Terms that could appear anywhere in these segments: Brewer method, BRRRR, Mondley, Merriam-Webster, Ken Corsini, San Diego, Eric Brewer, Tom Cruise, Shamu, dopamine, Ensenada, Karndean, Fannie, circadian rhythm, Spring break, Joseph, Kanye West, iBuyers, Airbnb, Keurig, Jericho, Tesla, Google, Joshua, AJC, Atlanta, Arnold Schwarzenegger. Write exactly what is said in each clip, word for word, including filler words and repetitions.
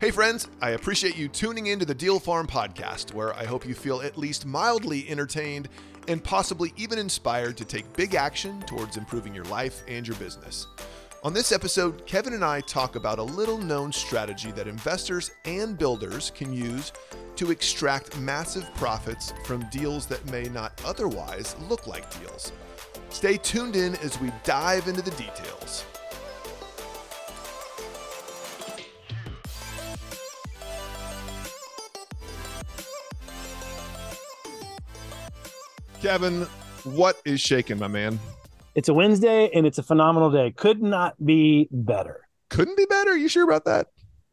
Hey friends, I appreciate you tuning in to the Deal Farm Podcast, where I hope you feel at least mildly entertained and possibly even inspired to take big action towards improving your life and your business. On this episode, Kevin and I talk about a little-known strategy that investors and builders can use to extract massive profits from deals that may not otherwise look like deals. Stay tuned in as we dive into the details. Kevin, what is shaking, my man? It's a Wednesday, and it's a phenomenal day. Could not be better. Couldn't be better? You sure about that?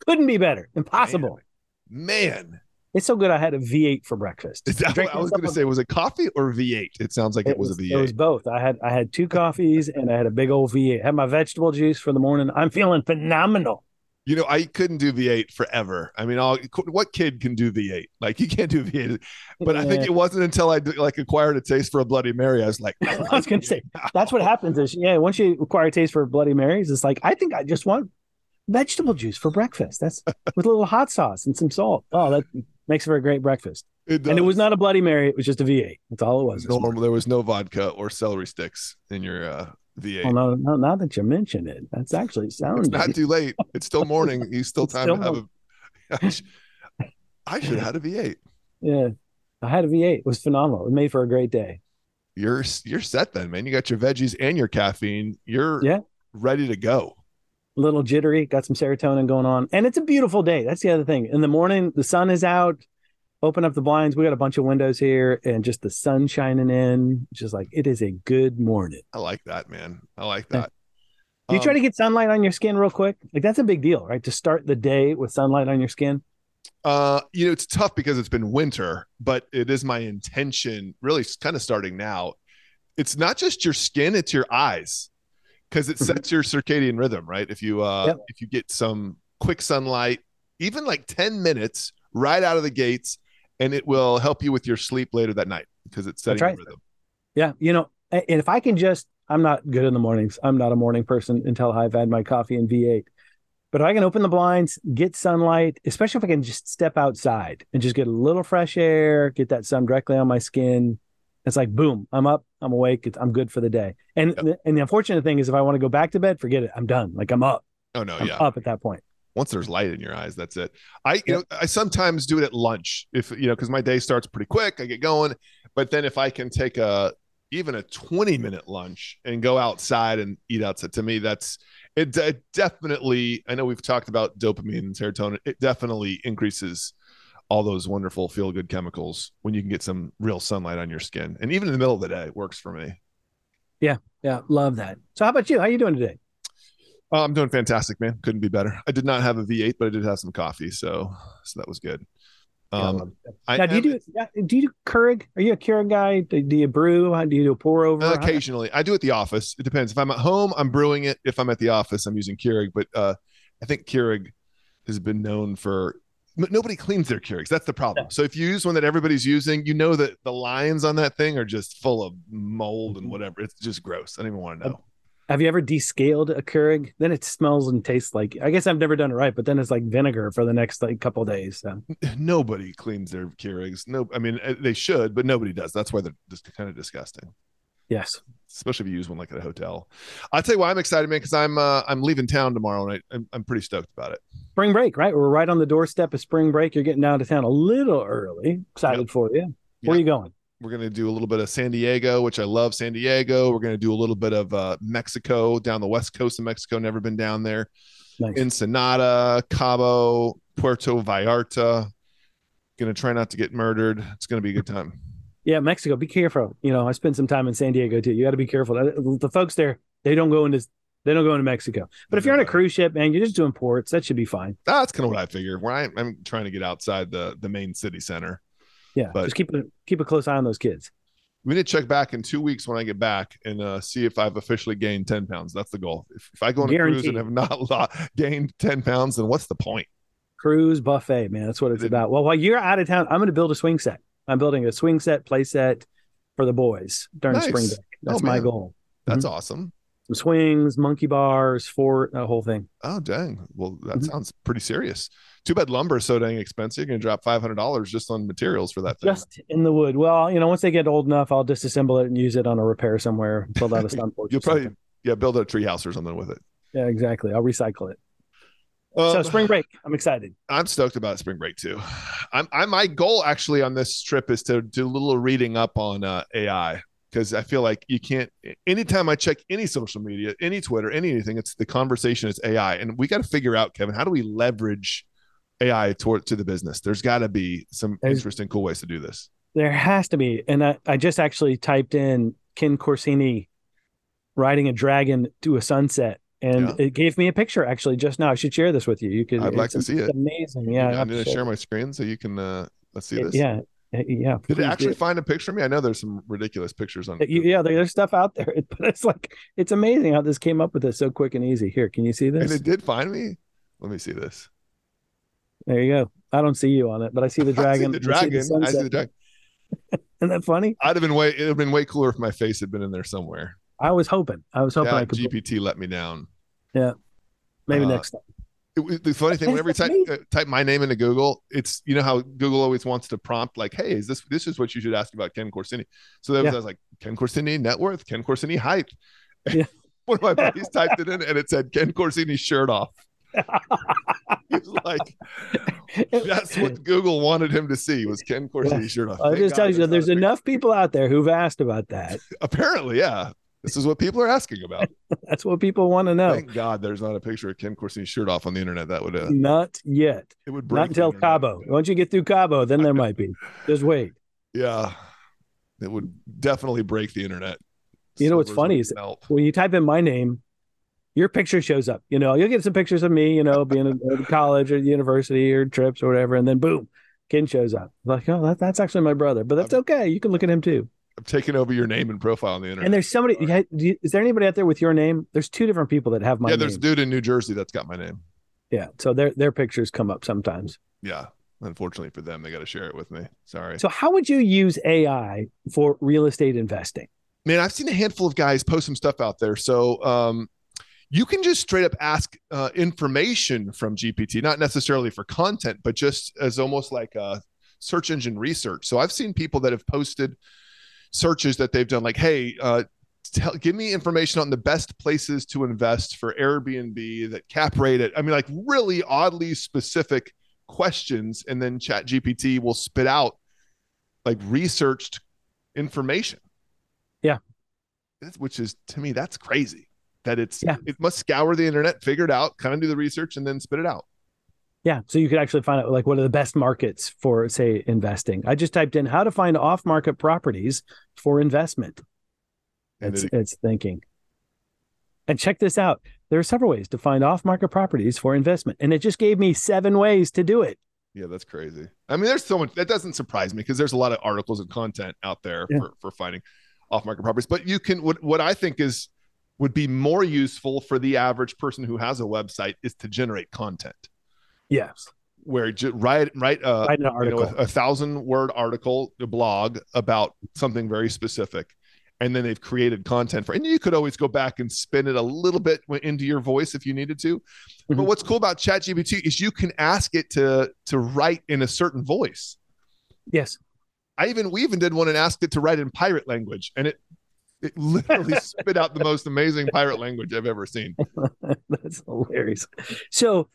Couldn't be better. Impossible. Man. Man. It's so good I had a V eight for breakfast. Is that what I was going to say? Was it coffee or V eight? It sounds like it, it was, was a V eight. It was both. I had I had two coffees, and I had a big old V eight. I had my vegetable juice for the morning. I'm feeling phenomenal. You know, I couldn't do V eight forever. I mean, I'll, what kid can do V eight? Like, you can't do V eight. But I think it wasn't until I like acquired a taste for a Bloody Mary, I was like, I, I was going to say, that's what happens is, yeah, once you acquire a taste for Bloody Marys, it's like, I think I just want vegetable juice for breakfast. That's with a little hot sauce and some salt. Oh, that makes for a great breakfast. It does. And it was not a Bloody Mary. It was just a V eight. That's all it was. Normal. There was no vodka or celery sticks in your uh V eight. Well, no, no, now that you mention it, that's actually sounding. It's not too late. It's still morning. You still it's time still to have a. I should, I should have had a V eight. Yeah, I had a V eight. It was phenomenal. It made for a great day. You're you're set then, man. You got your veggies and your caffeine. You're yeah. ready to go. A little jittery. Got some serotonin going on, and it's a beautiful day. That's the other thing. In the morning, the sun is out. Open up the blinds. We got a bunch of windows here and just the sun shining in. Just like, it is a good morning. I like that, man. I like that. Do you um, try to get sunlight on your skin real quick? Like, that's a big deal, right? To start the day with sunlight on your skin. Uh, you know, it's tough because it's been winter, but it is my intention, really kind of starting now. It's not just your skin, it's your eyes, because it sets your circadian rhythm, right? If you, uh, yep. if you get some quick sunlight, even like ten minutes right out of the gates, and it will help you with your sleep later that night because it's setting right. rhythm. Yeah. You know, and if I can just, I'm not good in the mornings. I'm not a morning person until I've had my coffee and V eight. But if I can open the blinds, get sunlight, especially if I can just step outside and just get a little fresh air, get that sun directly on my skin. It's like, boom, I'm up, I'm awake, I'm good for the day. And, yep. and the unfortunate thing is if I want to go back to bed, forget it. I'm done. Like, I'm up. Oh, no. I'm yeah. up at that point. Once there's light in your eyes, that's it. I you yep. know, I sometimes do it at lunch if you know because my day starts pretty quick. I get going, but then if I can take a even a twenty minute lunch and go outside and eat outside, to me that's it, it definitely. I know we've talked about dopamine and serotonin. It definitely increases all those wonderful feel good chemicals when you can get some real sunlight on your skin, and even in the middle of the day, it works for me. Yeah, yeah, love that. So how about you? How are you doing today? Oh, I'm doing fantastic, man. Couldn't be better. I did not have a V eight, but I did have some coffee, so so that was good. Um, yeah, now, do you do do you do Keurig? Are you a Keurig guy? Do, do you brew? How do you do a pour over? Uh, occasionally, I do at the office. It depends. If I'm at home, I'm brewing it. If I'm at the office, I'm using Keurig. But uh, I think Keurig has been known for nobody cleans their Keurigs. That's the problem. Yeah. So if you use one that everybody's using, you know that the lines on that thing are just full of mold and whatever. It's just gross. I don't even want to know. Uh, Have you ever descaled a Keurig? Then it smells and tastes like, I guess I've never done it right, but then it's like vinegar for the next like couple of days. So. Nobody cleans their Keurigs. No, I mean, they should, but nobody does. That's why they're just kind of disgusting. Yes. Especially if you use one like at a hotel. I'll tell you why I'm excited, man, because I'm uh, I'm leaving town tomorrow, and I, I'm, I'm pretty stoked about it. Spring break, right? We're right on the doorstep of spring break. You're getting out of town a little early. Excited yep. for you. Where yep. are you going? We're going to do a little bit of San Diego, which I love San Diego. We're going to do a little bit of uh, Mexico, down the west coast of Mexico. Never been down there. Nice. Ensenada, Cabo, Puerto Vallarta. Going to try not to get murdered. It's going to be a good time. Yeah, Mexico, be careful. You know, I spent some time in San Diego, too. You got to be careful. The folks there, they don't go into they don't go into Mexico. But if you're on a cruise ship, man, you're just doing ports. That should be fine. That's kind of what I figured. Where I, I'm trying to get outside the, the main city center. Yeah, but just keep a, keep a close eye on those kids. We need to check back in two weeks when I get back and uh, see if I've officially gained ten pounds. That's the goal. If, if I go on Guaranteed. a cruise and have not lo- gained ten pounds, then what's the point? Cruise buffet, man. That's what it's it, about. Well, while you're out of town, I'm going to build a swing set. I'm building a swing set, play set for the boys during nice. spring break. That's oh, my goal. That's mm-hmm. awesome. some swings, monkey bars, fort, that whole thing. Oh, dang. Well, that mm-hmm. sounds pretty serious. Too bad lumber is so dang expensive. You're going to drop five hundred dollars just on materials for that thing. Just in the wood. Well, you know, once they get old enough, I'll disassemble it and use it on a repair somewhere, build out a stunt forge. You'll probably yeah, build a tree house or something with it. Yeah, exactly. I'll recycle it. Um, so spring break, I'm excited. I'm stoked about spring break too. I'm, I, my goal actually on this trip is to do a little reading up on uh, A I, because I feel like you can't, anytime I check any social media, any Twitter, any anything, it's the conversation is A I. And we got to figure out, Kevin, how do we leverage A I toward to the business? There's got to be some There's, interesting, cool ways to do this. There has to be. And I, I just actually typed in Ken Corsini riding a dragon to a sunset. And yeah. it gave me a picture actually just now. I should share this with you. You could. I'd like to see it. Amazing. Yeah. I'm going to share my screen so you can. Uh, let's see this. Yeah. Yeah. Did it actually find a picture of me? I know there's some ridiculous pictures on it. Yeah, there's stuff out there, but it's like it's amazing how this came up with this so quick and easy. Here, can you see this? And it did find me. Let me see this. There you go. I don't see you on it, but I see the dragon. I see the dragon. I see the dragon. Isn't that funny? I'd have been way. It'd have been way cooler if my face had been in there somewhere. I was hoping. I was hoping yeah, I could. G P T let me down. Yeah, maybe uh, next time. It, the funny thing, whenever you type, uh, type my name into Google, it's you know how Google always wants to prompt like, "Hey, is this this is what you should ask about Ken Corsini?" So that was, yeah. I was like, "Ken Corsini net worth, Ken Corsini height." Yeah. One of my buddies typed it in, and it said Ken Corsini shirt off. He's like, that's what Google wanted him to see was Ken Corsini yeah. shirt off. I just tell you, there's enough people out there who've asked about that. Apparently, yeah. This is what people are asking about. That's what people want to know. Thank God there's not a picture of Ken Corsini's shirt off on the internet. That would uh, not yet. It would break not until Cabo. Once you get through Cabo, then there might be. Just wait. Yeah, it would definitely break the internet. You know what's funny is when you type in my name, your picture shows up. You know, you'll get some pictures of me. You know, being in college or university or trips or whatever, and then boom, Ken shows up. Like, oh, that, that's actually my brother. But that's okay. You can look at him too. I'm taking over your name and profile on the internet. And there's somebody, is there anybody out there with your name? There's two different people that have my name. Yeah, there's name. A dude in New Jersey that's got my name. Yeah, so their their pictures come up sometimes. Yeah, unfortunately for them, they got to share it with me. Sorry. So how would you use A I for real estate investing? Man, I've seen a handful of guys post some stuff out there. So um, you can just straight up ask uh, information from G P T, not necessarily for content, but just as almost like a search engine research. So I've seen people that have posted searches that they've done like, hey, uh, tell, give me information on the best places to invest for Airbnb that cap rate it. I mean, like really oddly specific questions. And then ChatGPT will spit out like researched information. Yeah. Which is, to me, that's crazy that it's, yeah. it must scour the internet, figure it out, kind of do the research and then spit it out. Yeah. So you could actually find out like what are the best markets for, say, investing. I just typed in how to find off-market properties for investment. It's, it, it's thinking. And check this out. There are several ways to find off-market properties for investment. And it just gave me seven ways to do it. Yeah, that's crazy. I mean, there's so much. That doesn't surprise me because there's a lot of articles and content out there yeah. for, for finding off-market properties. But you can, what, what I think is would be more useful for the average person who has a website is to generate content. Yes, where just write write, uh, write an article. You know, a, a thousand word article, a blog about something very specific, and then they've created content for. And you could always go back and spin it a little bit into your voice if you needed to. Mm-hmm. But what's cool about ChatGPT is you can ask it to to write in a certain voice. Yes, I even we even did one and asked it to write in pirate language, and it. It literally spit out the most amazing pirate language I've ever seen. That's hilarious. So.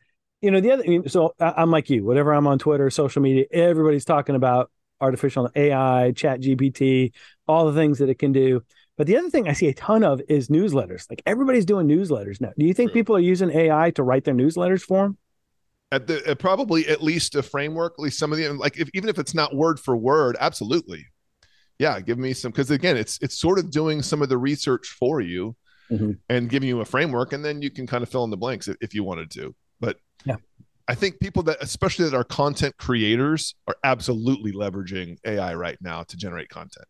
You know, the other, so I'm like you, whatever I'm on Twitter, social media, everybody's talking about artificial A I, ChatGPT, all the things that it can do. But the other thing I see a ton of is newsletters. Like everybody's doing newsletters now. Do you think True. people are using A I to write their newsletters for them? At the, at probably at least a framework, at least some of the, like if, even if it's not word for word, absolutely. Yeah. Give me some, because again, it's, it's sort of doing some of the research for you mm-hmm. and giving you a framework, and then you can kind of fill in the blanks if, if you wanted to. But yeah. I think people that, especially that are content creators, are absolutely leveraging A I right now to generate content.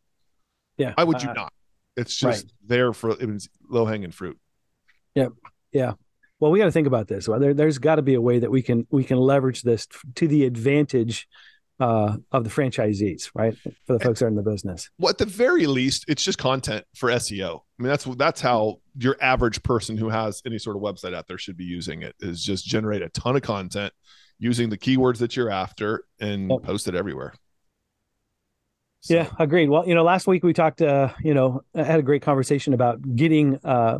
Yeah. Why would you uh, not? It's just right. there for it was low hanging fruit. Yeah. Yeah. Well, we got to think about this. Well, there, there's got to be a way that we can we can leverage this to the advantage uh, of the franchisees, right? For the folks that are in the business. Well, at the very least, it's just content for S E O. I mean, that's that's how your average person who has any sort of website out there should be using it, is just generate a ton of content using the keywords that you're after and yep. post it everywhere. So. Yeah, agreed. Well, you know, last week we talked, uh, you know, I had a great conversation about getting uh,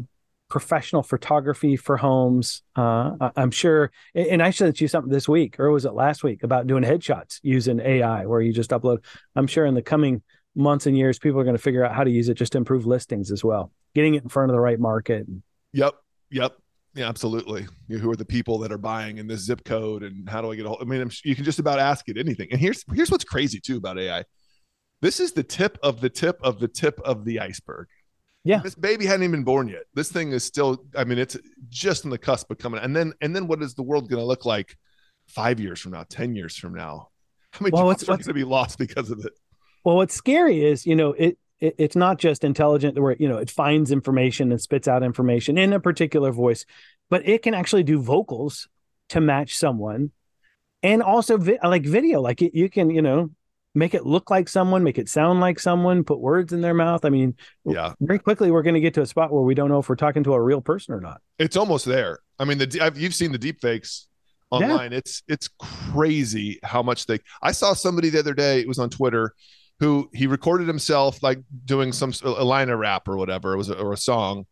professional photography for homes. Uh, I'm sure, and I showed you something this week, or was it last week, about doing headshots using A I where you just upload. I'm sure in the coming months and years, people are going to figure out how to use it just to improve listings as well. Getting it in front of the right market. Yep. Yep. Yeah, absolutely. You know, who are the people that are buying in this zip code and how do I get a hold? I mean, I'm, you can just about ask it anything. And here's, here's what's crazy too about A I. This is the tip of the tip of the tip of the iceberg. Yeah. This baby hadn't even been born yet. This thing is still, I mean, it's just on the cusp of coming. And then, and then what is the world going to look like five years from now, ten years from now? How many well, jobs are going to be lost because of it? Well, what's scary is, you know, it, it it's not just intelligent where, you know, it finds information and spits out information in a particular voice, but it can actually do vocals to match someone. And also vi- like video, like it, you can, you know, make it look like someone, make it sound like someone, put words in their mouth. I mean, yeah. very quickly, we're going to get to a spot where we don't know if we're talking to a real person or not. It's almost there. I mean, the I've, you've seen the deep fakes online. Yeah. It's it's crazy how much they... I saw somebody the other day, it was on Twitter, who he recorded himself like doing some a line of rap or whatever, it was a, or a song.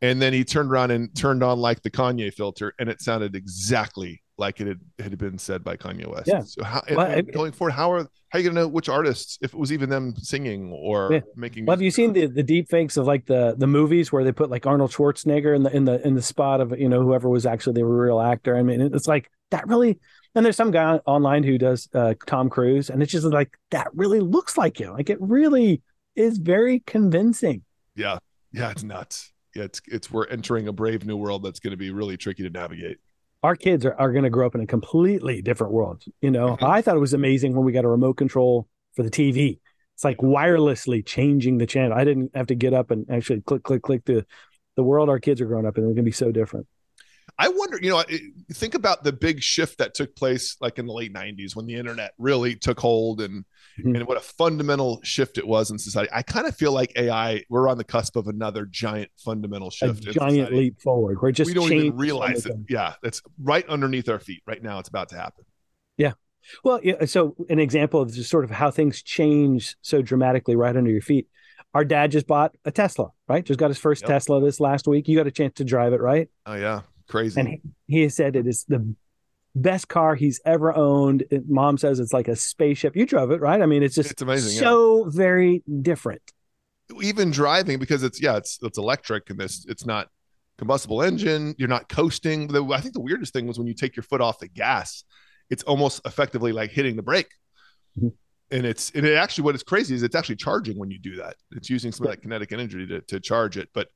And then he turned around and turned on like the Kanye filter, and it sounded exactly like it had, it had been said by Kanye West. Yeah. So how, well, and, and going forward, how are how are you going to know which artists, if it was even them singing or yeah. making? Well, have you seen the, the deep fakes of like the, the movies where they put like Arnold Schwarzenegger in the in the in the spot of, you know, whoever was actually the real actor? I mean, it's like that really. And there's some guy online who does uh, Tom Cruise, and it's just like that really looks like you. Like it really is very convincing. Yeah, yeah, it's nuts. Yeah, it's it's we're entering a brave new world that's going to be really tricky to navigate. Our kids are, are going to grow up in a completely different world. You know, mm-hmm. I thought it was amazing when we got a remote control for the T V. It's like wirelessly changing the channel. I didn't have to get up and actually click, click, click. The, the world our kids are growing up in, they're going to be so different. I wonder, you know, think about the big shift that took place like in the late nineties when the internet really took hold and, mm-hmm. and what a fundamental shift it was in society. I kind of feel like A I, we're on the cusp of another giant fundamental shift. A giant society. Leap forward. We're just we don't even realize it. Yeah. That's right underneath our feet right now. It's about to happen. Yeah. Well, yeah, so an example of just sort of how things change so dramatically right under your feet. Our dad just bought a Tesla, right? Just got his first yep. Tesla this last week. You got a chance to drive it, right? Oh yeah. Crazy. And he said it is the best car he's ever owned. Mom says it's like a spaceship. You drove it, right? I mean, it's just it's amazing, so yeah. very different. Even driving, because it's yeah, it's it's electric and this it's not combustible engine. You're not coasting. The, I think the weirdest thing was when you take your foot off the gas, it's almost effectively like hitting the brake. Mm-hmm. And it's and it actually what is crazy is it's actually charging when you do that. It's using some yeah. of that kinetic energy to to charge it, but.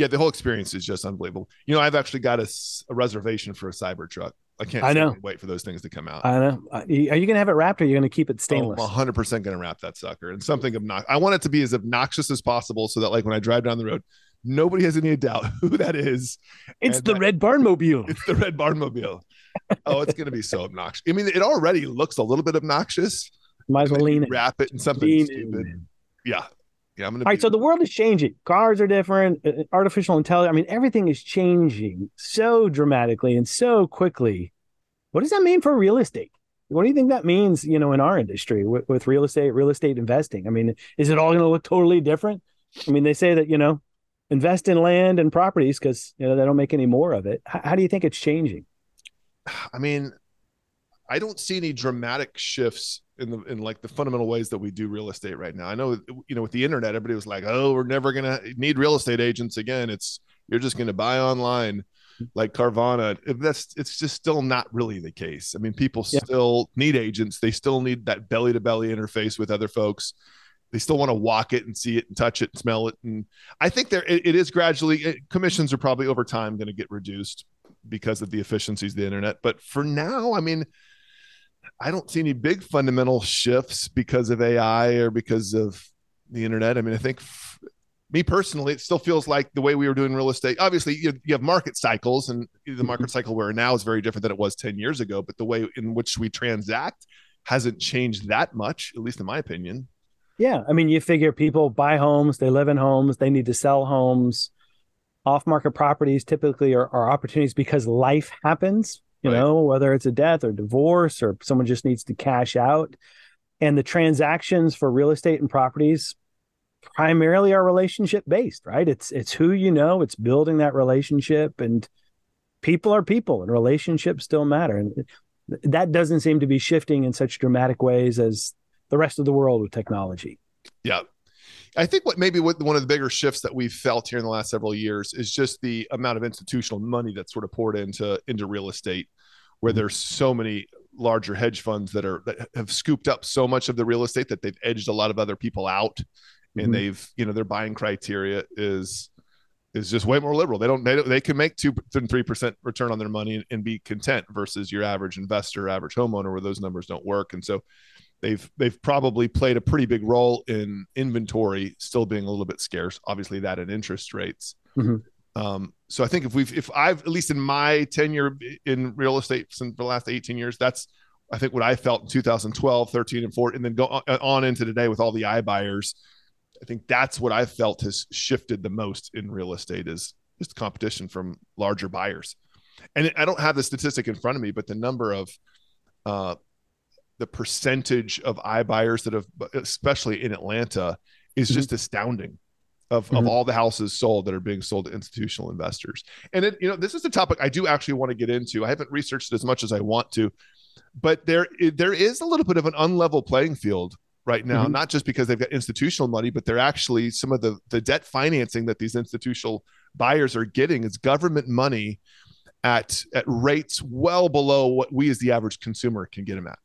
Yeah, the whole experience is just unbelievable. You know, I've actually got a, a reservation for a Cybertruck. I can't I know. wait for those things to come out. I know. Are you going to have it wrapped or are you going to keep it stainless? I'm one hundred percent going to wrap that sucker. And something obnoxious. I want it to be as obnoxious as possible so that like when I drive down the road, nobody has any doubt who that is. It's the that, Red Barnmobile. It's the Red Barnmobile. Oh, it's going to be so obnoxious. I mean, it already looks a little bit obnoxious. Might as well lean it. Wrap it in something lean stupid. It, yeah. Yeah, I'm gonna All be- right, so the world is changing. Cars are different. Artificial intelligence. I mean, everything is changing so dramatically and so quickly. What does that mean for real estate? What do you think that means, you know, in our industry with, with real estate, real estate investing? I mean, is it all going to look totally different? I mean, they say that, you know, invest in land and properties because, you know, they don't make any more of it. How, how do you think it's changing? I mean, I don't see any dramatic shifts in the in like the fundamental ways that we do real estate right now. I know, you know, with the internet, everybody was like, oh, we're never going to need real estate agents again. It's you're just going to buy online like Carvana. That's it's just still not really the case. I mean, people yeah. still need agents. They still need that belly to belly interface with other folks. They still want to walk it and see it and touch it and smell it. And I think there it, it is gradually it, commissions are probably over time going to get reduced because of the efficiencies of the internet. But for now, I mean, I don't see any big fundamental shifts because of A I or because of the internet. I mean, I think f- me personally, it still feels like the way we were doing real estate. Obviously, you, you have market cycles, and the market cycle we're in now is very different than it was ten years ago. But the way in which we transact hasn't changed that much, at least in my opinion. Yeah. I mean, you figure people buy homes, they live in homes, they need to sell homes. Off-market properties typically are, are opportunities because life happens, you right. know, whether it's a death or divorce or someone just needs to cash out. And the transactions for real estate and properties primarily are relationship based, right? It's it's who you know, it's building that relationship, and people are people and relationships still matter. And that doesn't seem to be shifting in such dramatic ways as the rest of the world with technology. Yeah. I think what maybe what one of the bigger shifts that we've felt here in the last several years is just the amount of institutional money that's sort of poured into into real estate, where there's so many larger hedge funds that are that have scooped up so much of the real estate that they've edged a lot of other people out. And mm-hmm. they've, you know, their buying criteria is is just way more liberal. They don't they don't, they can make two and three percent return on their money and, and be content versus your average investor, average homeowner, where those numbers don't work. And so They've they've probably played a pretty big role in inventory still being a little bit scarce. Obviously, that and interest rates. Mm-hmm. Um, so I think if we've if I've at least in my tenure in real estate since the last eighteen years, that's I think what I felt in two thousand twelve, thirteen, and fourteen, and then go on, on into today with all the iBuyers. I think that's what I felt has shifted the most in real estate is just competition from larger buyers. And I don't have the statistic in front of me, but the number of uh, the percentage of iBuyers that have, especially in Atlanta, is just mm-hmm. astounding of, mm-hmm. of all the houses sold that are being sold to institutional investors. And it, you know, this is a topic I do actually want to get into. I haven't researched as much as I want to, but there, there is a little bit of an unlevel playing field right now, mm-hmm. not just because they've got institutional money, but they're actually some of the, the debt financing that these institutional buyers are getting is government money at, at rates well below what we as the average consumer can get them at.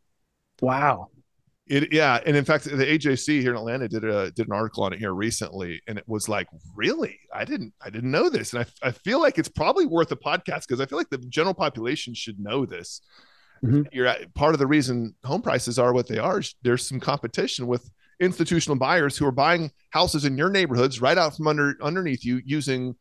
Wow. It, yeah. And in fact, the A J C here in Atlanta did a, did an article on it here recently. And it was like, really, I didn't, I didn't know this. And I, I feel like it's probably worth a podcast because I feel like the general population should know this. Mm-hmm. You're at, part of the reason home prices are what they are. There's some competition with institutional buyers who are buying houses in your neighborhoods right out from under underneath you using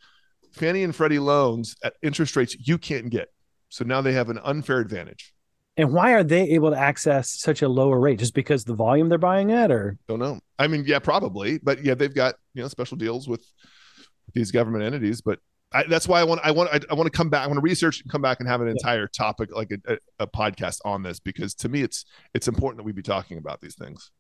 Fannie and Freddie loans at interest rates you can't get. So now they have an unfair advantage. And why are they able to access such a lower rate? Just because the volume they're buying at, or don't know. I mean, yeah, probably, but yeah, they've got you know special deals with these government entities. But I, that's why I want I want I, I want to come back. I want to research and come back and have an entire yeah. topic like a, a, a podcast on this because to me, it's it's important that we be talking about these things.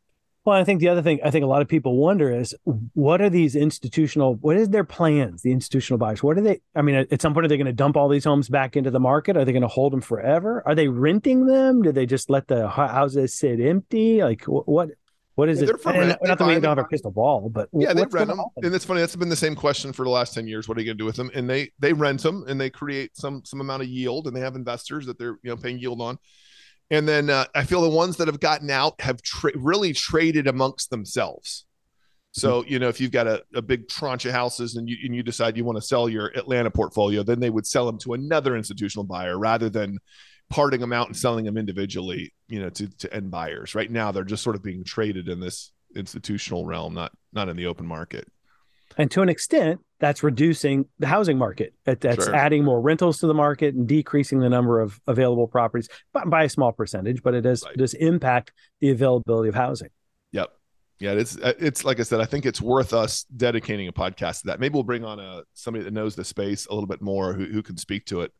Well, I think the other thing I think a lot of people wonder is what are these institutional? What is their plans? The institutional buyers. What are they? I mean, at some point, are they going to dump all these homes back into the market? Are they going to hold them forever? Are they renting them? Do they just let the houses sit empty? Like what? What is yeah, it? Not rent, that we don't have a crystal ball, but yeah, they rent them. Happen? And it's funny. That's been the same question for the last ten years. What are you going to do with them? And they they rent them and they create some some amount of yield and they have investors that they're you know paying yield on. And then uh, I feel the ones that have gotten out have tra- really traded amongst themselves. So, you know, if you've got a, a big tranche of houses and you, and you decide you want to sell your Atlanta portfolio, then they would sell them to another institutional buyer rather than parting them out and selling them individually, you know, to, to end buyers. Right now, they're just sort of being traded in this institutional realm, not not in the open market. And to an extent, that's reducing the housing market. That, that's sure. adding more rentals to the market and decreasing the number of available properties by, by a small percentage, but it does, right. does impact the availability of housing. Yep. Yeah, it's it's like I said, I think it's worth us dedicating a podcast to that. Maybe we'll bring on a somebody that knows the space a little bit more who, who can speak to it.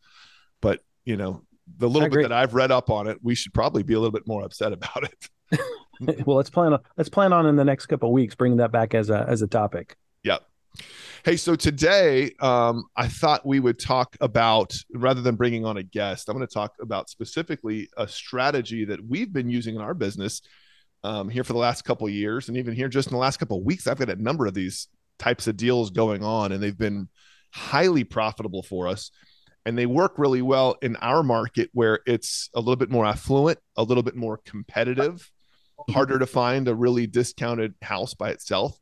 But, you know, the little bit that I've read up on it, we should probably be a little bit more upset about it. Well, let's plan on, let's plan on in the next couple of weeks, bringing that back as a as a topic. Yeah. Hey, so today um, I thought we would talk about, rather than bringing on a guest, I'm going to talk about specifically a strategy that we've been using in our business um, here for the last couple of years. And even here just in the last couple of weeks, I've got a number of these types of deals going on and they've been highly profitable for us. And they work really well in our market where it's a little bit more affluent, a little bit more competitive, harder to find a really discounted house by itself.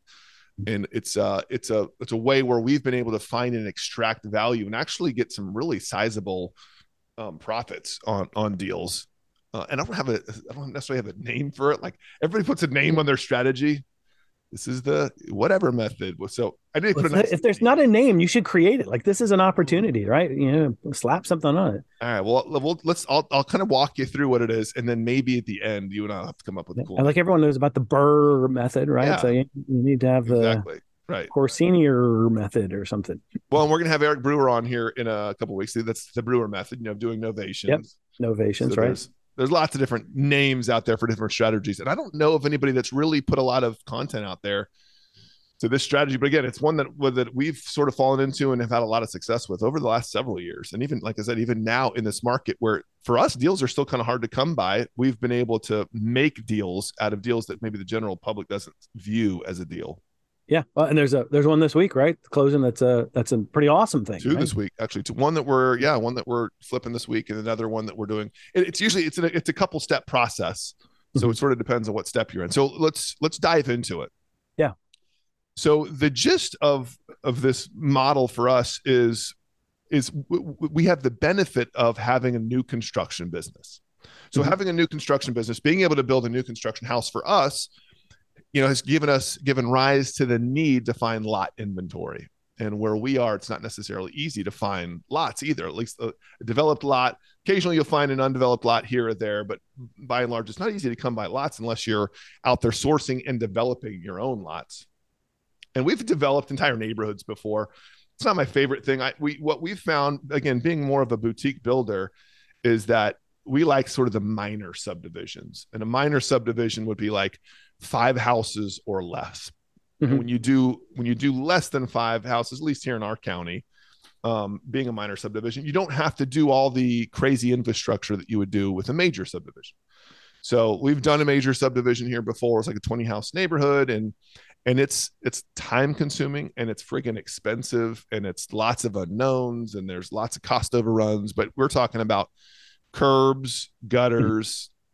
And it's uh it's a it's a way where we've been able to find and extract value and actually get some really sizable um, profits on on deals. Uh, and I don't have a I don't necessarily have a name for it. Like everybody puts a name on their strategy, This is the whatever method. So I did. Well, put a nice if there's name. Not a name, you should create it. Like this is an opportunity, right? You know, slap something on it. All right. Well, we'll let's. I'll I'll kind of walk you through what it is, and then maybe at the end, you and I'll have to come up with a cool. Like name. Everyone knows about the B R R R R method, right? Yeah. So you, you need to have the exactly. Right. Corsini method or something. Well, and we're gonna have Eric Brewer on here in a couple of weeks. That's the Brewer method. You know, doing novations. Yep. Novations, so right? There's, There's lots of different names out there for different strategies. And I don't know of anybody that's really put a lot of content out there to this strategy. But again, it's one that, that we've sort of fallen into and have had a lot of success with over the last several years. And even, like I said, even now in this market where for us, deals are still kind of hard to come by, we've been able to make deals out of deals that maybe the general public doesn't view as a deal. Yeah. Well, and there's a, there's one this week, right? The closing. That's a, that's a pretty awesome thing. Two right? this week, actually two, one that we're, yeah. One that we're flipping this week and another one that we're doing. It, it's usually, it's a, it's a couple step process. So mm-hmm. It sort of depends on what step you're in. So let's, let's dive into it. Yeah. So the gist of, of this model for us is, is w- w- we have the benefit of having a new construction business. So mm-hmm. having a new construction business, being able to build a new construction house for us, you know, has given us, given rise to the need to find lot inventory. And where we are, it's not necessarily easy to find lots either, at least a developed lot. Occasionally you'll find an undeveloped lot here or there, but by and large, it's not easy to come by lots unless you're out there sourcing and developing your own lots. And we've developed entire neighborhoods before. It's not my favorite thing. I, we, what we've found, again, being more of a boutique builder, is that we like sort of the minor subdivisions. And a minor subdivision would be like five houses or less. Mm-hmm. And when you do, when you do less than five houses, at least here in our county, um, being a minor subdivision, you don't have to do all the crazy infrastructure that you would do with a major subdivision. So we've done a major subdivision here before. It's like a twenty house neighborhood, and, and it's, it's time consuming and it's friggin' expensive and it's lots of unknowns and there's lots of cost overruns, but we're talking about curbs, gutters,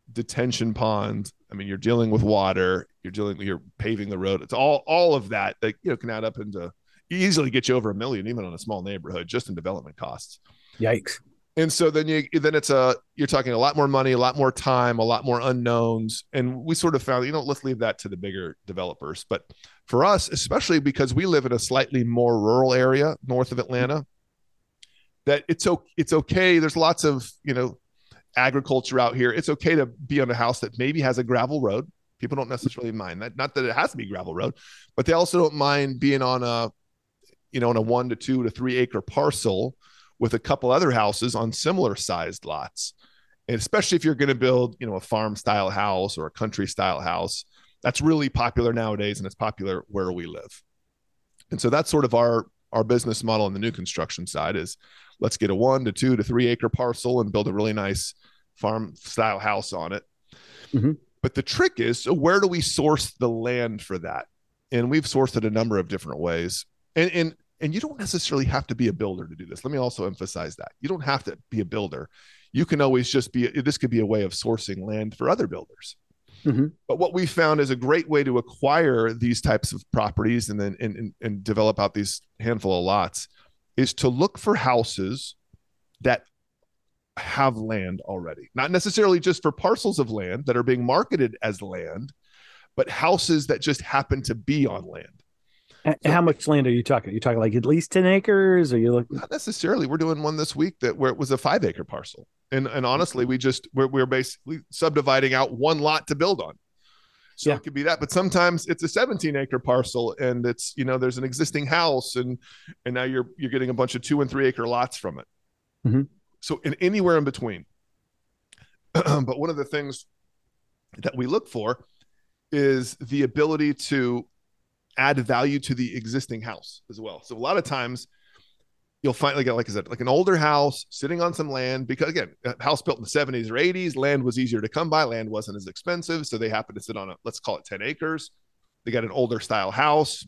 mm-hmm. detention ponds. I mean, you're dealing with water, you're dealing you're paving the road. It's all, all of that that, you know, can add up into easily get you over a million, even on a small neighborhood, just in development costs. Yikes. And so then you, then it's a, you're talking a lot more money, a lot more time, a lot more unknowns. And we sort of found, you know, let's leave that to the bigger developers. But for us, especially because we live in a slightly more rural area, north of Atlanta, that it's, it's okay. There's lots of, you know, agriculture out here. It's okay to be on a house that maybe has a gravel road. People don't necessarily mind that. Not that it has to be gravel road, but they also don't mind being on a, you know, on a one to two to three acre parcel with a couple other houses on similar sized lots. And especially if you're going to build, you know, a farm style house or a country style house, that's really popular nowadays. And it's popular where we live. And so that's sort of our, our business model on the new construction side is, let's get a one to two to three acre parcel and build a really nice farm style house on it. Mm-hmm. But the trick is, so where do we source the land for that? And we've sourced it a number of different ways. And, and, and you don't necessarily have to be a builder to do this. Let me also emphasize that. You don't have to be a builder. You can always just be, this could be a way of sourcing land for other builders. Mm-hmm. But what we found is a great way to acquire these types of properties and then, and, and, and develop out these handful of lots is to look for houses that have land already. Not necessarily just for parcels of land that are being marketed as land, but houses that just happen to be on land. And so, how much land are you talking? Are you talking like at least ten acres? Or you look? Not necessarily. We're doing one this week that where it was a five acre parcel. And and honestly, we just, we're, we're basically subdividing out one lot to build on. So yeah. It could be that, but sometimes it's a seventeen acre parcel and it's, you know, there's an existing house and, and now you're, you're getting a bunch of two and three acre lots from it. Mm-hmm. So in anywhere in between, but one of the things that we look for is the ability to add value to the existing house as well. So a lot of times you'll find, like, like I said, like an older house sitting on some land, because again, a house built in the seventies or eighties, land was easier to come by. Land wasn't as expensive. So they happened to sit on a, let's call it ten acres. They got an older style house.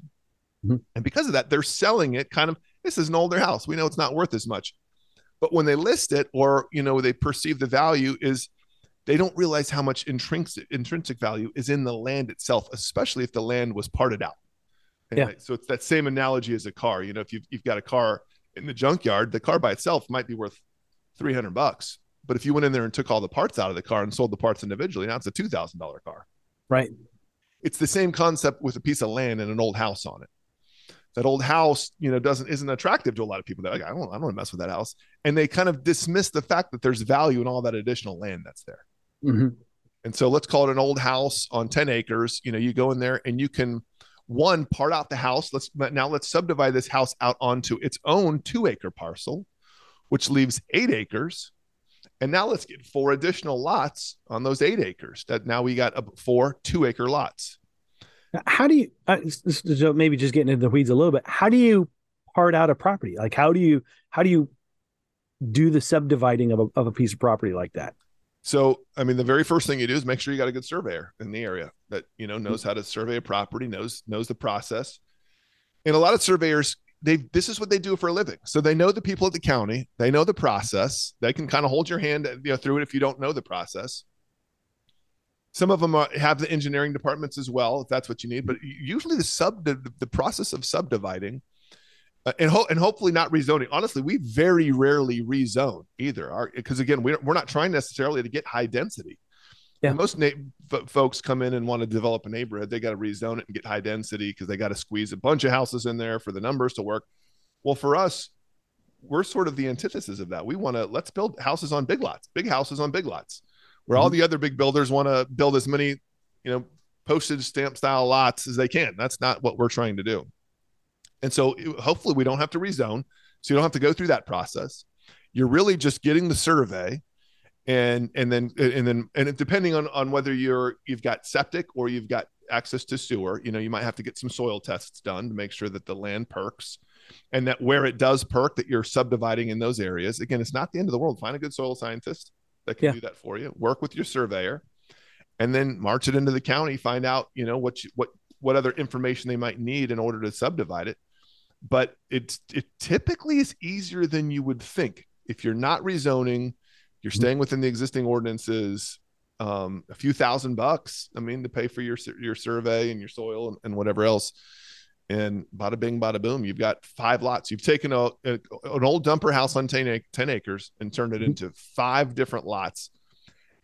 Mm-hmm. And because of that, they're selling it kind of, this is an older house. We know it's not worth as much, but when they list it or, you know, they perceive the value is they don't realize how much intrinsic intrinsic value is in the land itself, especially if the land was parted out. And yeah. So it's that same analogy as a car. You know, if you've, you've got a car in the junkyard, the car by itself might be worth three hundred bucks. But if you went in there and took all the parts out of the car and sold the parts individually, now it's a two thousand dollar car. Right. It's the same concept with a piece of land and an old house on it. That old house, you know, doesn't isn't attractive to a lot of people. They're like, I don't, I don't want to mess with that house, and they kind of dismiss the fact that there's value in all that additional land that's there. Mm-hmm. And so let's call it an old house on ten acres. You know, you go in there and you can one part out the house. Let's now let's subdivide this house out onto its own two acre parcel, which leaves eight acres. And now let's get four additional lots on those eight acres. That now we got four two acre lots. How do you, uh, so maybe just getting into the weeds a little bit, how do you part out a property? Like, how do you, how do you do the subdividing of a, of a piece of property like that? So, I mean, the very first thing you do is make sure you got a good surveyor in the area that, you know, knows how to survey a property, knows, knows the process. And a lot of surveyors, they, this is what they do for a living. So they know the people at the county, they know the process. They can kind of hold your hand, you know, through it if you don't know the process. Some of them are, have the engineering departments as well, if that's what you need. But usually the sub the, the process of subdividing uh, and ho- and hopefully not rezoning. Honestly, we very rarely rezone either, because again, we're we're not trying necessarily to get high density. Yeah. Most na- f- folks come in and want to develop a neighborhood. They got to rezone it and get high density because they got to squeeze a bunch of houses in there for the numbers to work. Well, for us, we're sort of the antithesis of that. We want to let's build houses on big lots, big houses on big lots. Where all the other big builders want to build as many, you know, postage stamp style lots as they can. That's not what we're trying to do. And so hopefully we don't have to rezone. So you don't have to go through that process. You're really just getting the survey and, and then, and then, and depending on, on whether you're, you've got septic or you've got access to sewer, you know, you might have to get some soil tests done to make sure that the land perks and that where it does perk that you're subdividing in those areas. Again, it's not the end of the world. Find a good soil scientist that can yeah. do that for you, work with your surveyor, and then march it into the county, find out, you know, what, you, what, what other information they might need in order to subdivide it. But it's, it typically is easier than you would think. If you're not rezoning, you're staying within the existing ordinances, um, a few thousand bucks, I mean, to pay for your, your survey and your soil and, and whatever else. And bada bing, bada boom, you've got five lots. You've taken a, a an old dumper house on ten acres and turned it into five different lots.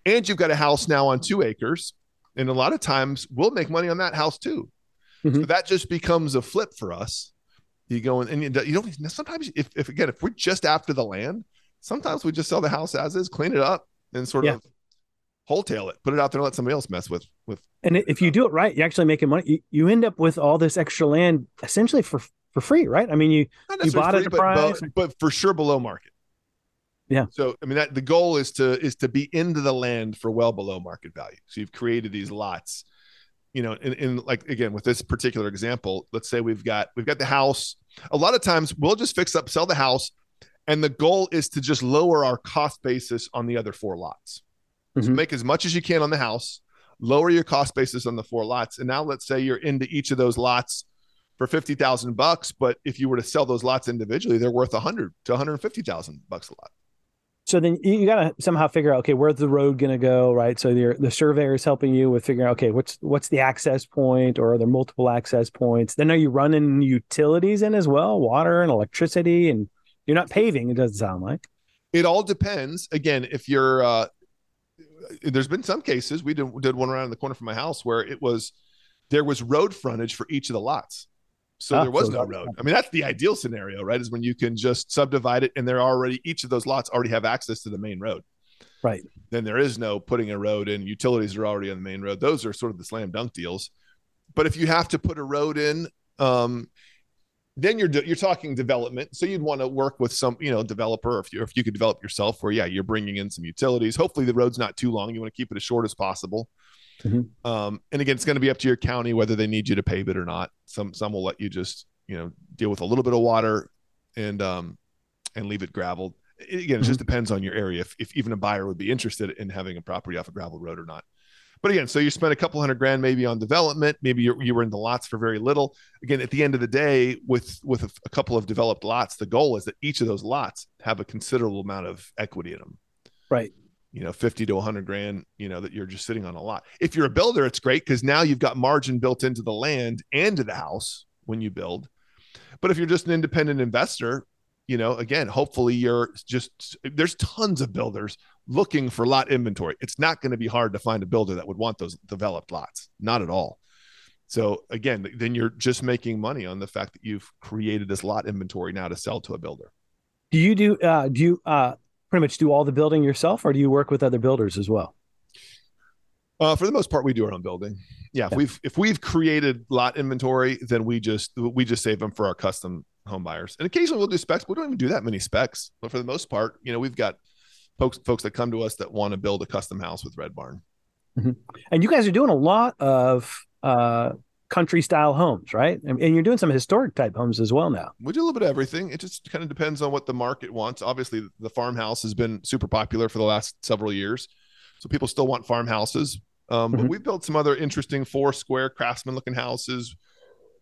And you've got a house now on two acres. And a lot of times we'll make money on that house too. Mm-hmm. So that just becomes a flip for us. You go in and you don't, sometimes if, if again, if we're just after the land, sometimes we just sell the house as is, clean it up and sort yeah. of wholetail it, put it out there and let somebody else mess with, with. And if you do it right, you're actually making money. You, you end up with all this extra land essentially for, for free, right? I mean, you, you bought it at a price, but, but for sure below market. Yeah. So, I mean, that the goal is to, is to be into the land for well below market value. So you've created these lots, you know, and, and like, again, with this particular example, let's say we've got, we've got the house. A lot of times we'll just fix up, sell the house. And the goal is to just lower our cost basis on the other four lots. Mm-hmm. So make as much as you can on the house. Lower your cost basis on the four lots. And now let's say you're into each of those lots for fifty thousand bucks. But if you were to sell those lots individually, they're worth a hundred to one hundred fifty thousand bucks a lot. So then you got to somehow figure out, okay, where's the road going to go? Right. So the, the surveyor is helping you with figuring out, okay, what's, what's the access point, or are there multiple access points? Then are you running utilities in as well? Water and electricity, and you're not paving. It doesn't sound like it all depends. Again, if you're, uh, there's been some cases we did, did one around the corner from my house where it was, there was road frontage for each of the lots. So oh, there was so no road. I mean, that's the ideal scenario, right? Is when you can just subdivide it and they're already, each of those lots already have access to the main road. Right. Then there is no putting a road in. Utilities are already on the main road. Those are sort of the slam dunk deals. But if you have to put a road in, um, then you're, you're talking development. So you'd want to work with some, you know, developer, if you, if you could develop yourself, where, yeah, you're bringing in some utilities. Hopefully the road's not too long. You want to keep it as short as possible. Mm-hmm. Um, and again, it's going to be up to your county, whether they need you to pave it or not. Some, some will let you just, you know, deal with a little bit of water and, um, and leave it graveled. It, again, it mm-hmm. just depends on your area. If, if even a buyer would be interested in having a property off a gravel road or not. But again, so you spent a couple hundred grand maybe on development. Maybe you you were in the lots for very little. Again, at the end of the day, with with a, a couple of developed lots, the goal is that each of those lots have a considerable amount of equity in them. Right. You know, fifty to a hundred grand, you know, that you're just sitting on a lot. If you're a builder, it's great because now you've got margin built into the land and to the house when you build. But if you're just an independent investor, you know, again, hopefully you're just, there's tons of builders looking for lot inventory. It's not going to be hard to find a builder that would want those developed lots. Not at all. So again, then you're just making money on the fact that you've created this lot inventory now to sell to a builder. Do you do, uh, do you uh, pretty much do all the building yourself, or do you work with other builders as well? Uh, for the most part, we do our own building. Yeah, yeah. If we've, if we've created lot inventory, then we just, we just save them for our custom home buyers. And occasionally we'll do specs, but we don't even do that many specs. But for the most part, you know, we've got folks, folks that come to us that want to build a custom house with Red Barn. Mm-hmm. And you guys are doing a lot of uh, country style homes, right? And, and you're doing some historic type homes as well now. We do a little bit of everything. It just kind of depends on what the market wants. Obviously, the farmhouse has been super popular for the last several years. So people still want farmhouses, um, but mm-hmm. we've built some other interesting four square craftsman looking houses.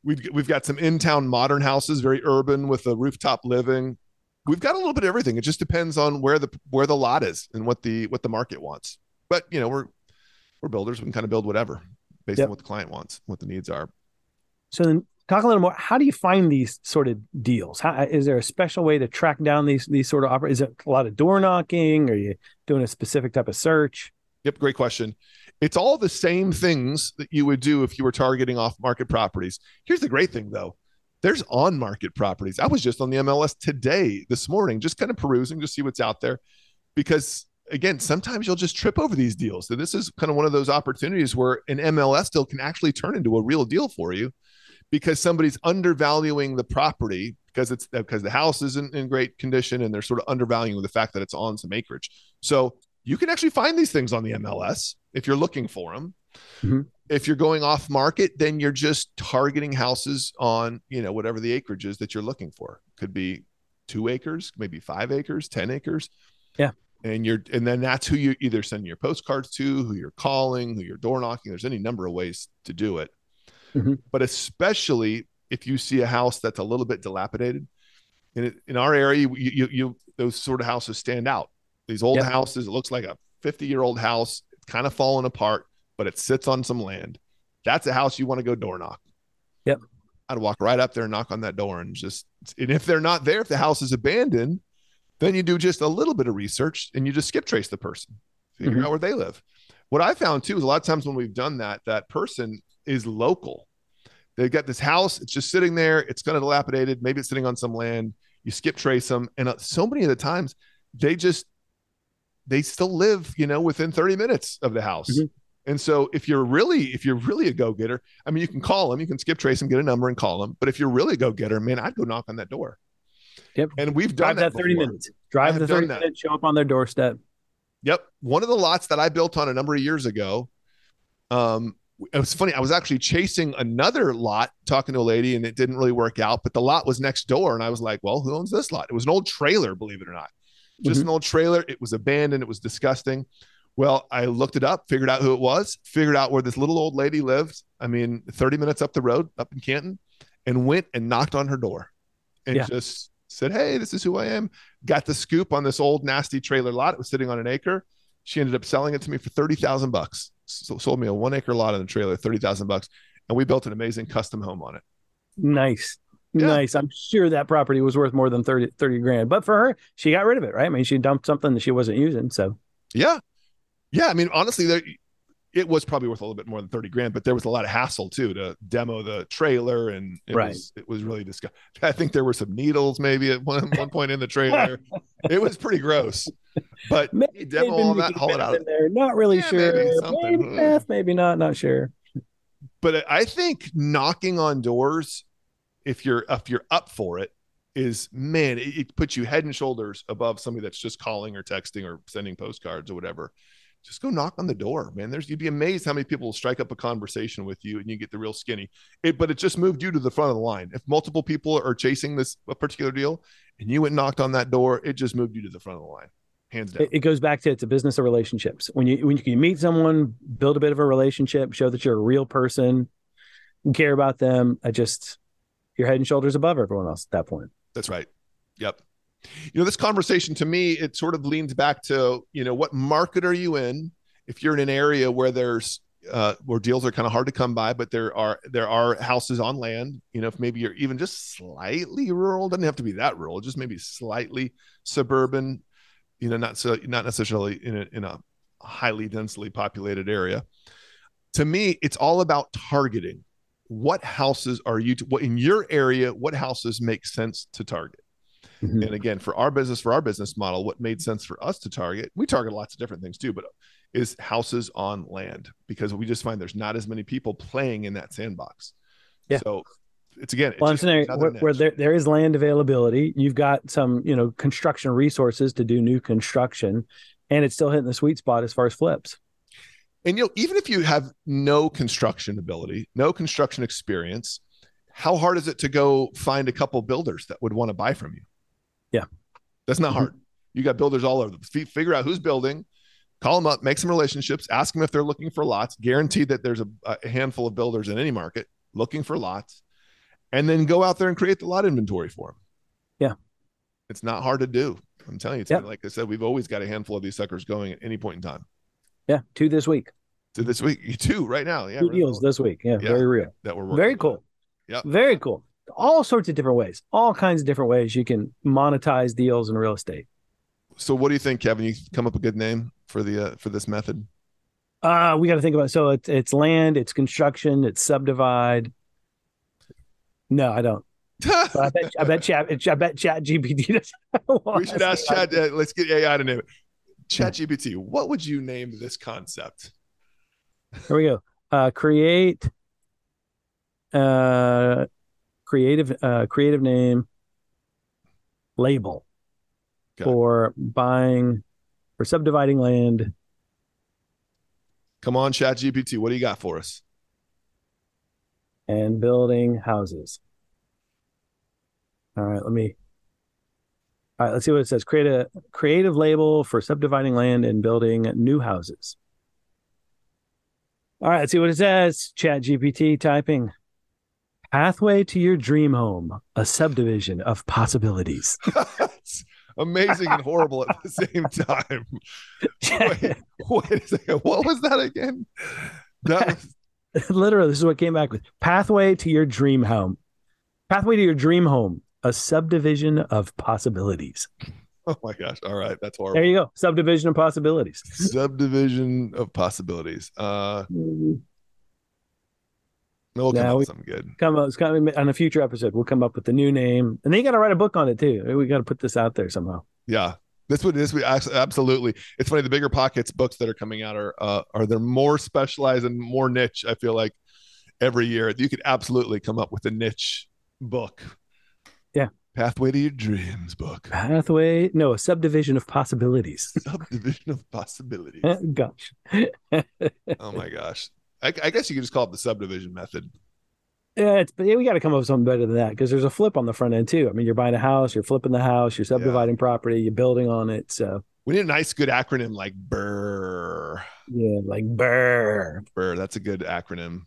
We've we've got some in town modern houses, very urban with a rooftop living. We've got a little bit of everything. It just depends on where the where the lot is and what the what the market wants. But you know, we're we're builders. We can kind of build whatever based yep. on what the client wants, what the needs are. So then, talk a little more. How do you find these sort of deals? How, is there a special way to track down these these sort of operations? Is it a lot of door knocking? Are you doing a specific type of search? Yep, great question. It's all the same things that you would do if you were targeting off-market properties. Here's the great thing, though. There's on-market properties. I was just on the M L S today, this morning, just kind of perusing, just see what's out there. Because, again, sometimes you'll just trip over these deals. So this is kind of one of those opportunities where an M L S deal can actually turn into a real deal for you, because somebody's undervaluing the property because it's because the house isn't in great condition and they're sort of undervaluing the fact that it's on some acreage. So you can actually find these things on the M L S if you're looking for them. Mm-hmm. If you're going off market, then you're just targeting houses on, you know, whatever the acreage is that you're looking for. Could be two acres, maybe five acres, ten acres. Yeah. And you're, and then that's who you either send your postcards to, who you're calling, who you're door knocking. There's any number of ways to do it. Mm-hmm. But especially if you see a house that's a little bit dilapidated, and it, in our area, you, you, you, those sort of houses stand out. These old yep. houses, it looks like a fifty year old house, kind of falling apart, but it sits on some land. That's a house you want to go door knock. Yep. I'd walk right up there and knock on that door and just, and if they're not there, if the house is abandoned, then you do just a little bit of research and you just skip trace the person, figure mm-hmm. out where they live. What I found too, is a lot of times when we've done that, that person is local. They've got this house. It's just sitting there. It's kind of dilapidated. Maybe it's sitting on some land. You skip trace them. And uh, so many of the times they just, they still live, you know, within thirty minutes of the house. Mm-hmm. And so if you're really, if you're really a go-getter, I mean, you can call them, you can skip trace them, get a number and call them. But if you're really a go-getter, man, I'd go knock on that door. Yep. And we've done that, that thirty minutes, drive the thirty minutes, show up on their doorstep. Yep. One of the lots that I built on a number of years ago, um, it was funny. I was actually chasing another lot, talking to a lady, and it didn't really work out, but the lot was next door. And I was like, well, who owns this lot? It was an old trailer, believe it or not. Just mm-hmm. an old trailer. It was abandoned. It was disgusting. Well, I looked it up, figured out who it was, figured out where this little old lady lived. I mean, thirty minutes up the road, up in Canton, and went and knocked on her door and yeah. just said, hey, this is who I am. Got the scoop on this old nasty trailer lot. It was sitting on an acre. She ended up selling it to me for thirty thousand bucks. So sold me a one acre lot in the trailer, thirty thousand bucks. And we built an amazing custom home on it. Nice. Yeah. Nice. I'm sure that property was worth more than thirty grand, but for her, she got rid of it. Right. I mean, she dumped something that she wasn't using. So yeah. Yeah. I mean, honestly, there, it was probably worth a little bit more than thirty grand, but there was a lot of hassle too, to demo the trailer. And it right. was, it was really disgusting. I think there were some needles maybe at one, one point in the trailer. It was pretty gross, but maybe, demo all that, haul it out of there. Not really yeah, sure. Maybe, maybe, math, maybe not, not sure. But I think knocking on doors, if you're if you're up for it, is man, it, it puts you head and shoulders above somebody that's just calling or texting or sending postcards or whatever. Just go knock on the door, man. There's you'd be amazed how many people will strike up a conversation with you and you get the real skinny. It, but it just moved you to the front of the line. If multiple people are chasing this a particular deal and you went and knocked on that door, it just moved you to the front of the line. Hands down. It goes back to it's a business of relationships. When you when you can meet someone, build a bit of a relationship, show that you're a real person, care about them. I just You're head and shoulders above everyone else at that point. That's right. Yep. You know, this conversation to me, it sort of leans back to, you know, what market are you in? If you're in an area where there's, uh, where deals are kind of hard to come by, but there are, there are houses on land, you know, if maybe you're even just slightly rural, doesn't have to be that rural, just maybe slightly suburban, you know, not so, not necessarily in a, in a highly densely populated area. To me, it's all about targeting. what houses are you to, what in your area, what houses make sense to target? Mm-hmm. And again, for our business, for our business model, what made sense for us to target, we target lots of different things too, but is houses on land, because we just find there's not as many people playing in that sandbox. Yeah. So it's again, it's well, I'm saying where, where there, there is land availability, you've got some, you know, construction resources to do new construction, and it's still hitting the sweet spot as far as flips. And, you know, even if you have no construction ability, no construction experience, how hard is it to go find a couple builders that would want to buy from you? Yeah. That's not hard. You got builders all over. Figure out who's building, call them up, make some relationships, ask them if they're looking for lots, guarantee that there's a, a handful of builders in any market looking for lots, and then go out there and create the lot inventory for them. Yeah. It's not hard to do. I'm telling you, it's yep. like I said, we've always got a handful of these suckers going at any point in time. Yeah. Two this week. Two this week. Two right now. Yeah. Two deals this week. Yeah, yeah. Very real. That we're working Very cool. Yeah. Very cool. All sorts of different ways, all kinds of different ways you can monetize deals in real estate. So what do you think, Kevin? You come up with a good name for the, uh, for this method? Uh, we got to think about it. So it's, it's land, it's construction, it's subdivide. No, I don't. So I bet, I bet, chat, I bet ChatGPT doesn't want We should ask Chat. Uh, let's get A I to name it. ChatGPT, what would you name this concept? Here we go. Uh, create, uh, creative, uh, creative name label okay. for buying or subdividing land. Come on, ChatGPT. What do you got for us? And building houses. All right, let me. All right, let's see what it says. Create a creative label for subdividing land and building new houses. All right, let's see what it says. ChatGPT typing. Pathway to your dream home, a subdivision of possibilities. It's amazing and horrible at the same time. Wait, wait a second. What was that again? That was... Literally, this is what came back with. Pathway to your dream home. Pathway to your dream home. A subdivision of possibilities. Oh my gosh. All right. That's horrible. There you go. Subdivision of possibilities. Subdivision of possibilities. Uh, we'll come up with something good. Come up, it's coming on a future episode. We'll come up with the new name. And then you got to write a book on it too. We got to put this out there somehow. Yeah. This would, this would absolutely. It's funny. The bigger pockets books that are coming out are, uh, are they're more specialized and more niche. I feel like every year you could absolutely come up with a niche book. Yeah. Pathway to Your Dreams book. Pathway. No, a subdivision of possibilities. Subdivision of possibilities. Gosh. Oh my gosh. I, I guess you could just call it the subdivision method. Yeah, it's, but we got to come up with something better than that, because there's a flip on the front end too. I mean, you're buying a house, you're flipping the house, you're subdividing yeah. property, you're building on it. So we need a nice, good acronym like BRRRR. Yeah, like BRRRR. BRRRR. That's a good acronym.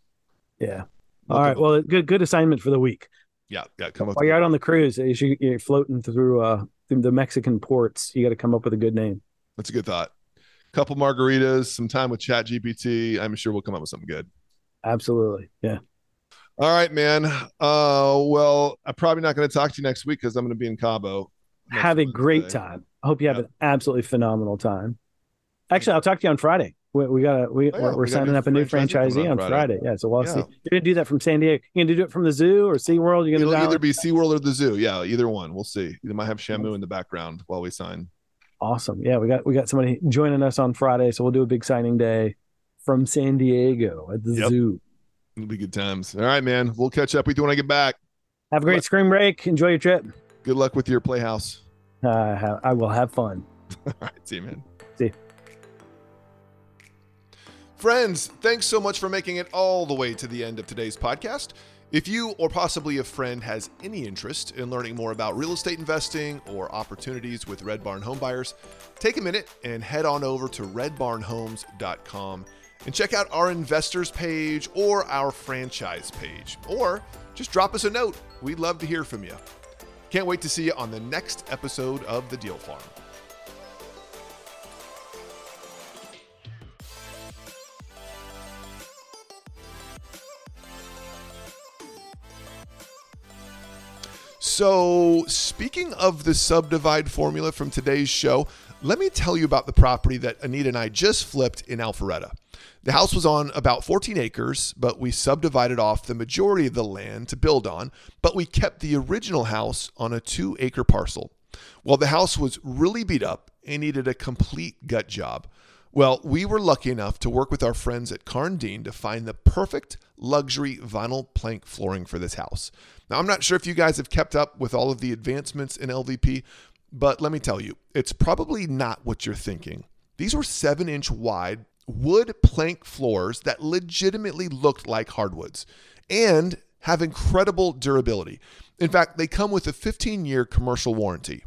Yeah. All right. Well, good, good assignment for the week. Yeah, yeah. Come up. While you're out on the cruise, as you, you're floating through uh, through the Mexican ports, you got to come up with a good name. That's a good thought. Couple margaritas, some time with ChatGPT. I'm sure we'll come up with something good. Absolutely, yeah. All right, man. Uh, well, I'm probably not going to talk to you next week because I'm going to be in Cabo. Have a great today. time. I hope you have yeah. an absolutely phenomenal time. Actually, I'll talk to you on Friday. We, we got we, oh, yeah. we're we signing up a new franchisee on Friday. Friday. Yeah, so we'll yeah. see. You're gonna do that from San Diego. You're gonna do it from the zoo or SeaWorld. You're gonna It'll either be SeaWorld or the zoo. Yeah, either one. We'll see. You might have Shamu in the background while we sign. Awesome. Yeah, we got we got somebody joining us on Friday, so we'll do a big signing day from San Diego at the yep. zoo. It'll be good times. All right, man. We'll catch up with you when I get back. Have a great spring break. Enjoy your trip. Good luck with your playhouse. Uh, I will have fun. All right, see you, man. See you. Friends, thanks so much for making it all the way to the end of today's podcast. If you or possibly a friend has any interest in learning more about real estate investing or opportunities with Red Barn Home Buyers, take a minute and head on over to red barn homes dot com and check out our investors page or our franchise page, or just drop us a note. We'd love to hear from you. Can't wait to see you on the next episode of The Deal Farm. So speaking of the subdivide formula from today's show, let me tell you about the property that Anita and I just flipped in Alpharetta. The house was on about fourteen acres, but we subdivided off the majority of the land to build on, but we kept the original house on a two acre parcel. Well, the house was really beat up and needed a complete gut job. Well, we were lucky enough to work with our friends at Karndean to find the perfect luxury vinyl plank flooring for this house. Now, I'm not sure if you guys have kept up with all of the advancements in L V P, but let me tell you, it's probably not what you're thinking. These were seven inch wide wood plank floors that legitimately looked like hardwoods and have incredible durability. In fact, they come with a fifteen year commercial warranty.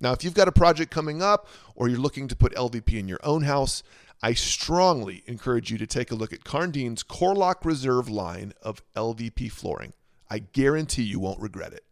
Now, if you've got a project coming up or you're looking to put L V P in your own house, I strongly encourage you to take a look at Karndean's Korlok Reserve line of L V P flooring. I guarantee you won't regret it.